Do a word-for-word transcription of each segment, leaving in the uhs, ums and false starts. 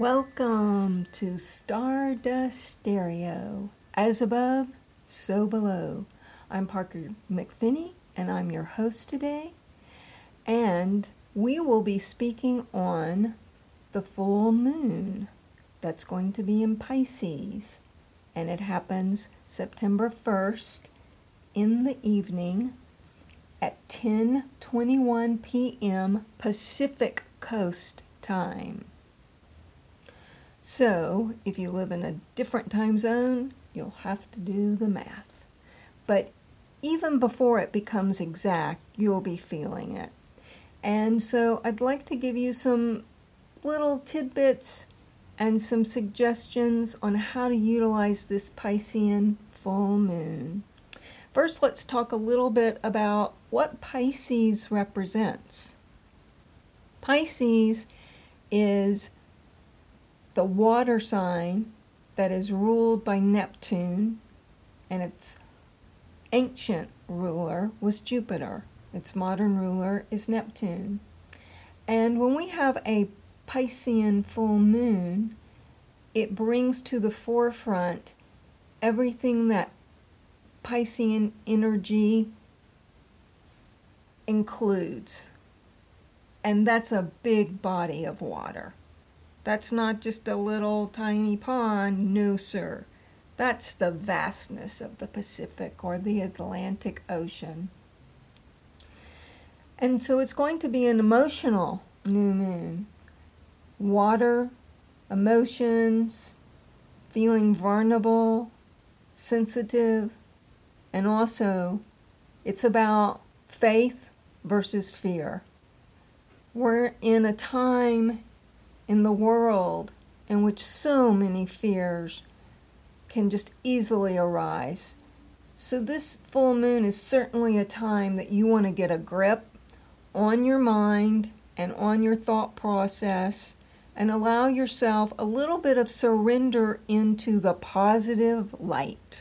Welcome to Stardust Stereo. As above, so below. I'm Parker McFinney, and I'm your host today. And we will be speaking on the full moon that's going to be in Pisces. And it happens September first in the evening at ten twenty-one p m Pacific Coast time. So, if you live in a different time zone, you'll have to do the math. But even before it becomes exact, you'll be feeling it. And so, I'd like to give you some little tidbits and some suggestions on how to utilize this Piscean full moon. First, let's talk a little bit about what Pisces represents. Pisces is the water sign that is ruled by Neptune, and its ancient ruler was Jupiter. Its modern ruler is Neptune. And when we have a Piscean full moon, it brings to the forefront everything that Piscean energy includes. And that's a big body of water. That's not just a little tiny pond, no sir. That's the vastness of the Pacific or the Atlantic Ocean. And so it's going to be an emotional new moon. Water, emotions, feeling vulnerable, sensitive, and also it's about faith versus fear. We're in a time in the world in which so many fears can just easily arise. So this full moon is certainly a time that you want to get a grip on your mind and on your thought process and allow yourself a little bit of surrender into the positive light.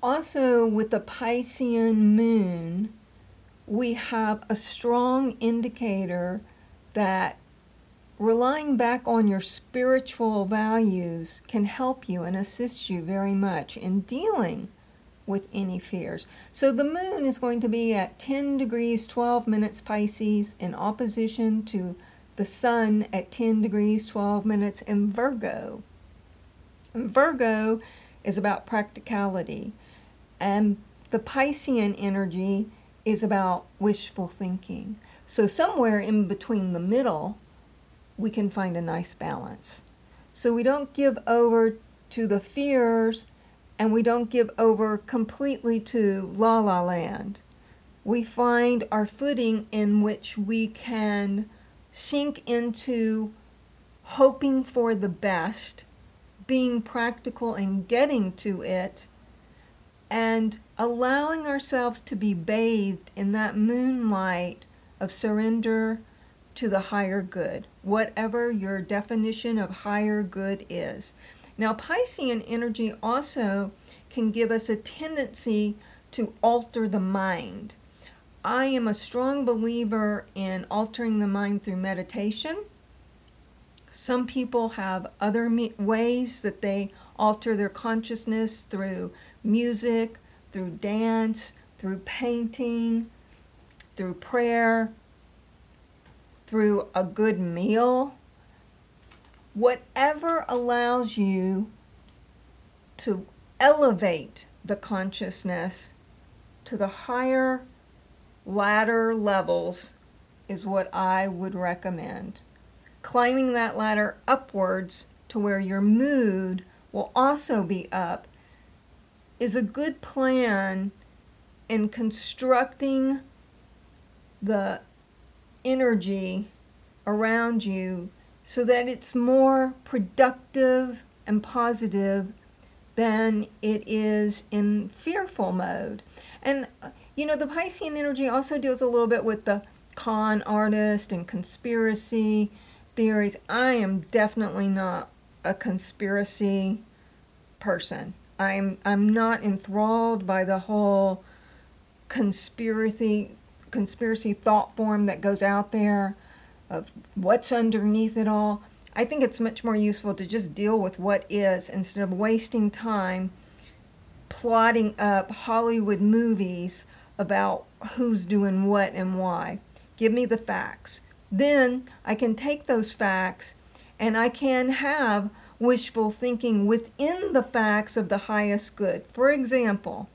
Also, with the Piscean moon, we have a strong indicator that relying back on your spiritual values can help you and assist you very much in dealing with any fears. So the moon is going to be at ten degrees, twelve minutes Pisces in opposition to the sun at ten degrees, twelve minutes in Virgo. And Virgo is about practicality, and the Piscean energy is about wishful thinking. So somewhere in between the middle, we can find a nice balance. So we don't give over to the fears, and we don't give over completely to la la land. We find our footing in which we can sink into hoping for the best, being practical and getting to it, and allowing ourselves to be bathed in that moonlight of surrender to the higher good, whatever your definition of higher good is. Now, Piscean energy also can give us a tendency to alter the mind. I am a strong believer in altering the mind through meditation. Some people have other me- ways that they alter their consciousness through music, through dance, through painting, through prayer, through a good meal, whatever allows you to elevate the consciousness to the higher ladder levels is what I would recommend. Climbing that ladder upwards to where your mood will also be up is a good plan in constructing the energy around you so that it's more productive and positive than it is in fearful mode. And, you know, the Piscean energy also deals a little bit with the con artist and conspiracy theories. I am definitely not a conspiracy person. I'm, I'm not enthralled by the whole conspiracy conspiracy thought form that goes out there. of what's underneath it all. I think it's much more useful to just deal with what is instead of wasting time plotting up Hollywood movies about who's doing what and why. Give me the facts. Then I can take those facts and I can have wishful thinking within the facts of the highest good. For example,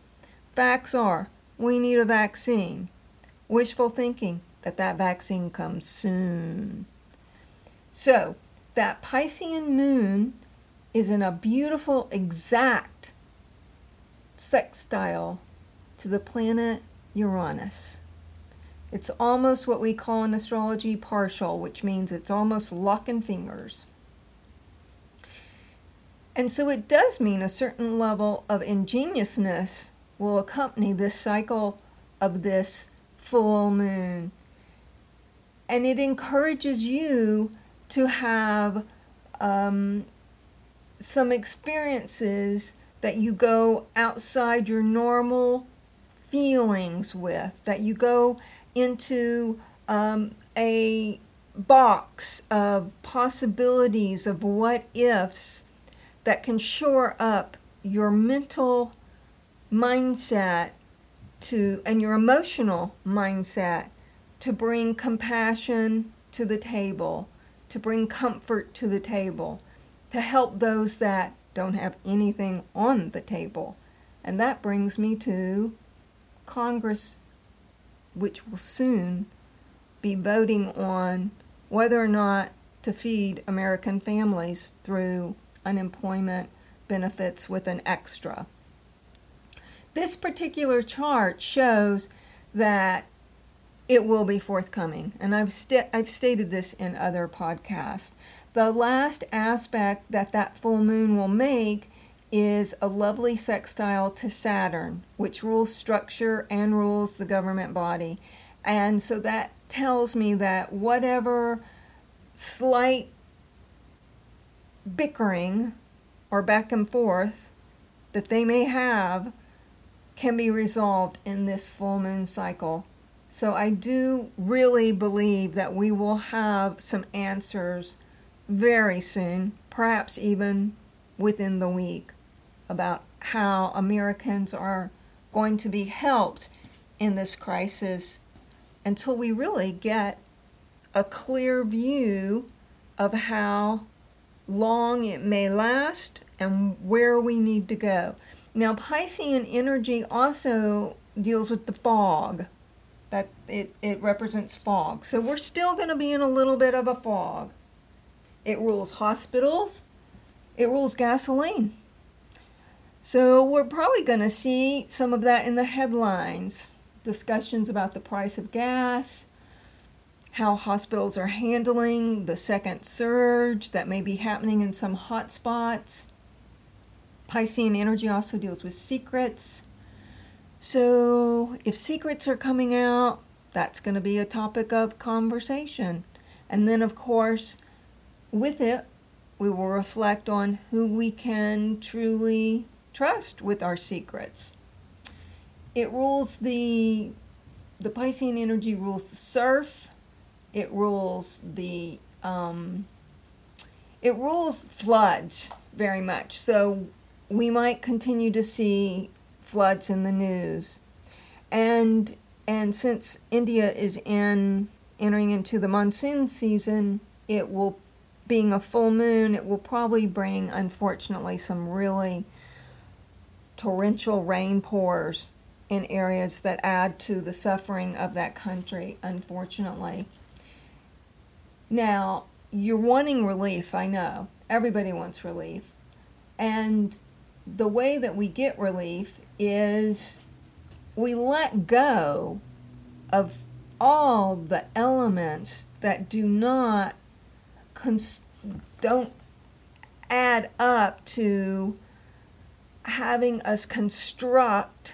facts are, we need a vaccine. Wishful thinking that that vaccine comes soon. So that Piscean moon is in a beautiful exact sextile to the planet Uranus. It's almost what we call in astrology partial, which means it's almost locking fingers. And so it does mean a certain level of ingenuousness will accompany this cycle of this full moon. And it encourages you to have um, some experiences that you go outside your normal feelings with, that you go into um, a box of possibilities of what ifs that can shore up your mental mindset to and your emotional mindset to bring compassion to the table, to bring comfort to the table, to help those that don't have anything on the table. And that brings me to Congress, which will soon be voting on whether or not to feed American families through unemployment benefits with an extra. This particular chart shows that it will be forthcoming, and I've st- I've stated this in other podcasts. The last aspect that that full moon will make is a lovely sextile to Saturn, which rules structure and rules the government body. And so that tells me that whatever slight bickering or back and forth that they may have can be resolved in this full moon cycle. So I do really believe that we will have some answers very soon, perhaps even within the week, about how Americans are going to be helped in this crisis until we really get a clear view of how long it may last and where we need to go. Now, Piscean energy also deals with the fog. That it, it represents fog. So we're still going to be in a little bit of a fog. It rules hospitals. It rules gasoline. So we're probably going to see some of that in the headlines. Discussions about the price of gas, how hospitals are handling the second surge that may be happening in some hot spots. Piscean energy also deals with secrets. So if secrets are coming out, that's going to be a topic of conversation. And then, of course, with it, we will reflect on who we can truly trust with our secrets. It rules the, the Piscean energy rules the surf. It rules the, um, it rules floods very much. So we might continue to see floods in the news. And, and since India is in, entering into the monsoon season, it will being a full moon, it will probably bring, unfortunately, some really torrential rain pours in areas that add to the suffering of that country, unfortunately. Now, you're wanting relief, I know. Everybody wants relief. And the way that we get relief is we let go of all the elements that do not don't add up to having us construct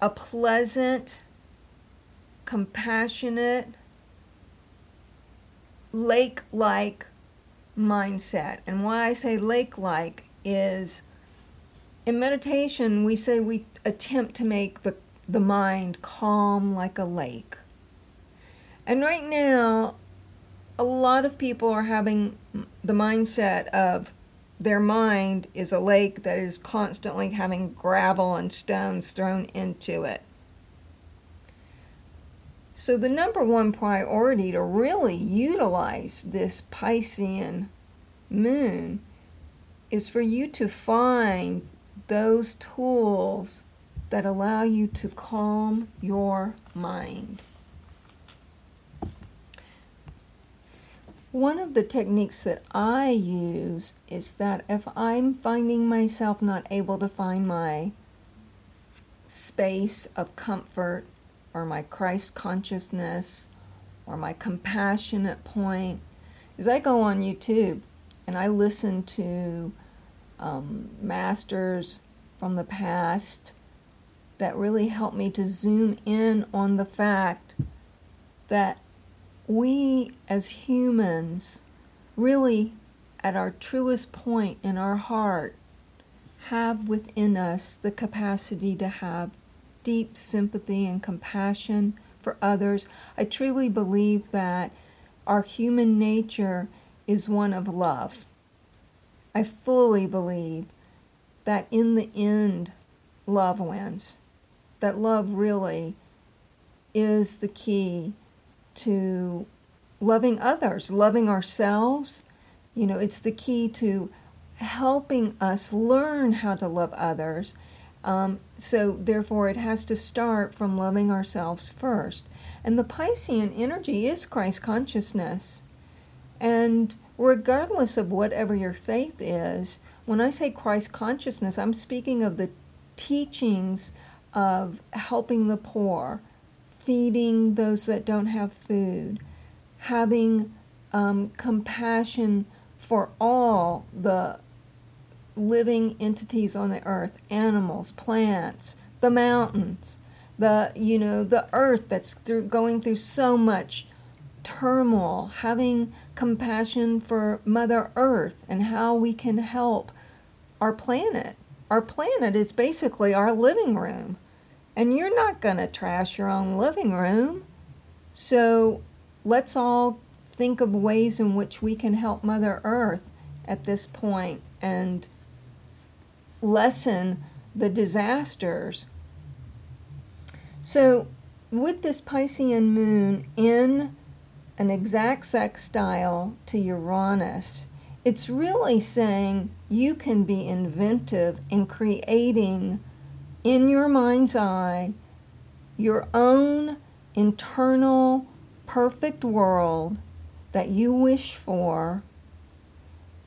a pleasant, compassionate, lake-like mindset. And why I say lake-like is in meditation we say we attempt to make the, the mind calm like a lake. And right now, a lot of people are having the mindset of their mind is a lake that is constantly having gravel and stones thrown into it. So the number one priority to really utilize this Piscean moon is for you to find those tools that allow you to calm your mind. One of the techniques that I use is that if I'm finding myself not able to find my space of comfort or my Christ consciousness or my compassionate point, is I go on YouTube and I listen to um, masters from the past that really help me to zoom in on the fact that we as humans, really at our truest point in our heart, have within us the capacity to have deep sympathy and compassion for others. I truly believe that our human nature is one of love. I fully believe that in the end, love wins. That love really is the key to loving others, loving ourselves. You know, it's the key to helping us learn how to love others. Um, so therefore, it has to start from loving ourselves first. And the Piscean energy is Christ consciousness. And regardless of whatever your faith is, when I say Christ consciousness, I'm speaking of the teachings of helping the poor, feeding those that don't have food, having um, compassion for all the living entities on the earth, animals, plants, the mountains, the, you know, the earth that's through, going through so much turmoil, having compassion for Mother Earth and how we can help our planet. Our planet is basically our living room. And you're not going to trash your own living room. So let's all think of ways in which we can help Mother Earth at this point and lessen the disasters. So with this Piscean moon in an exact sextile to Uranus, it's really saying you can be inventive in creating in your mind's eye, your own internal perfect world that you wish for.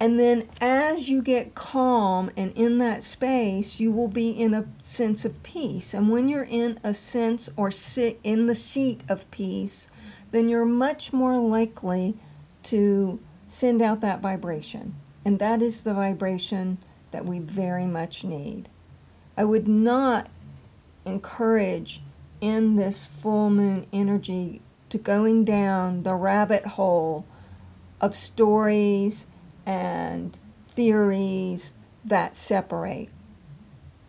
And then as you get calm and in that space, you will be in a sense of peace. And when you're in a sense or sit in the seat of peace, then you're much more likely to send out that vibration. And that is the vibration that we very much need. I would not encourage in this full moon energy to going down the rabbit hole of stories and theories that separate.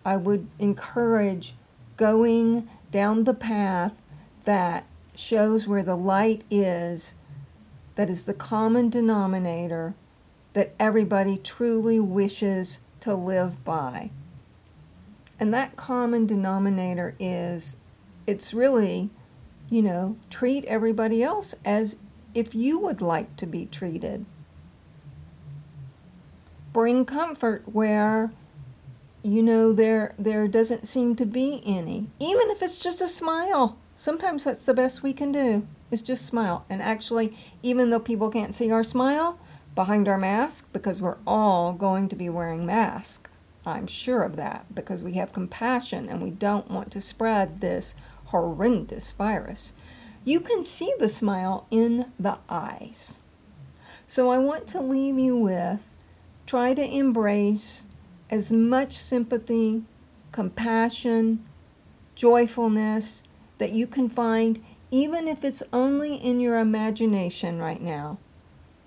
I would encourage going down the path that shows where the light is, that is the common denominator that everybody truly wishes to live by. And that common denominator is, it's really, you know, treat everybody else as if you would like to be treated. Bring comfort where, you know, there there doesn't seem to be any. Even if it's just a smile. Sometimes that's the best we can do, is just smile. And actually, even though people can't see our smile behind our mask, because we're all going to be wearing masks. I'm sure of that, because we have compassion and we don't want to spread this horrendous virus. You can see the smile in the eyes. So I want to leave you with, try to embrace as much sympathy, compassion, joyfulness that you can find, even if it's only in your imagination right now.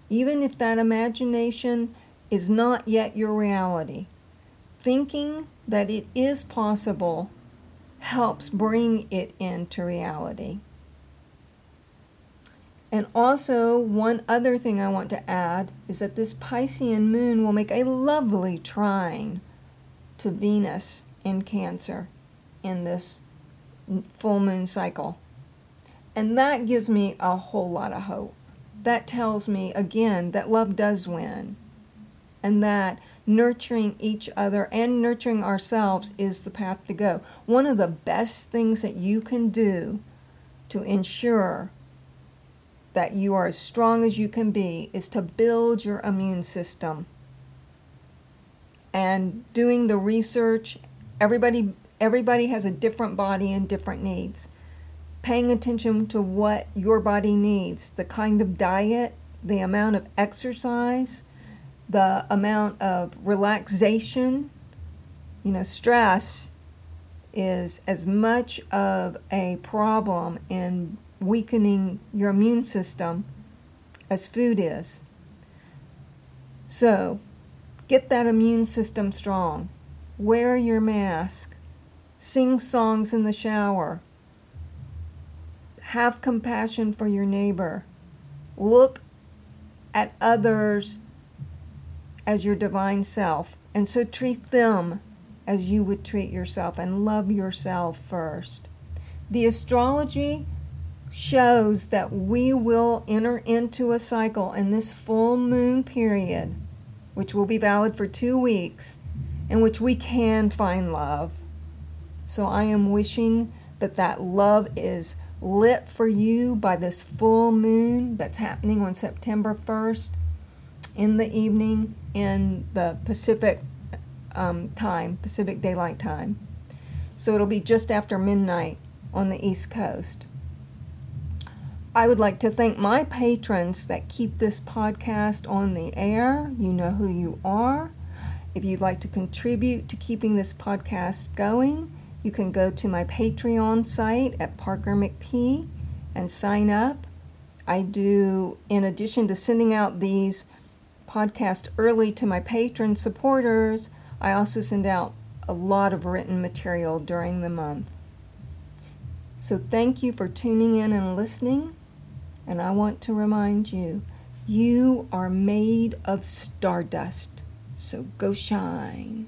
Even if that imagination is not yet your reality. Thinking that it is possible helps bring it into reality. And also, one other thing I want to add is that this Piscean moon will make a lovely trine to Venus in Cancer in this full moon cycle. And that gives me a whole lot of hope. That tells me, again, that love does win. And that nurturing each other and nurturing ourselves is the path to go. One of the best things that you can do to ensure that you are as strong as you can be is to build your immune system. And doing the research, everybody everybody has a different body and different needs. Paying attention to what your body needs, the kind of diet, the amount of exercise, the amount of relaxation. You know, stress is as much of a problem in weakening your immune system as food is. So, get that immune system strong. Wear your mask. Sing songs in the shower. Have compassion for your neighbor. Look at others as your divine self. And so treat them as you would treat yourself, and love yourself first. The astrology shows that we will enter into a cycle in this full moon period, which will be valid for two weeks, in which we can find love. So I am wishing that that love is lit for you by this full moon that's happening on September first in the evening in the Pacific um, time, Pacific Daylight Time. So it'll be just after midnight on the East Coast. I would like to thank my patrons that keep this podcast on the air. You know who you are. If you'd like to contribute to keeping this podcast going, you can go to my Patreon site at Parker McPee and sign up. I do, in addition to sending out these podcasts early to my patron supporters, I also send out a lot of written material during the month. So thank you for tuning in and listening. And I want to remind you, you are made of stardust. So go shine.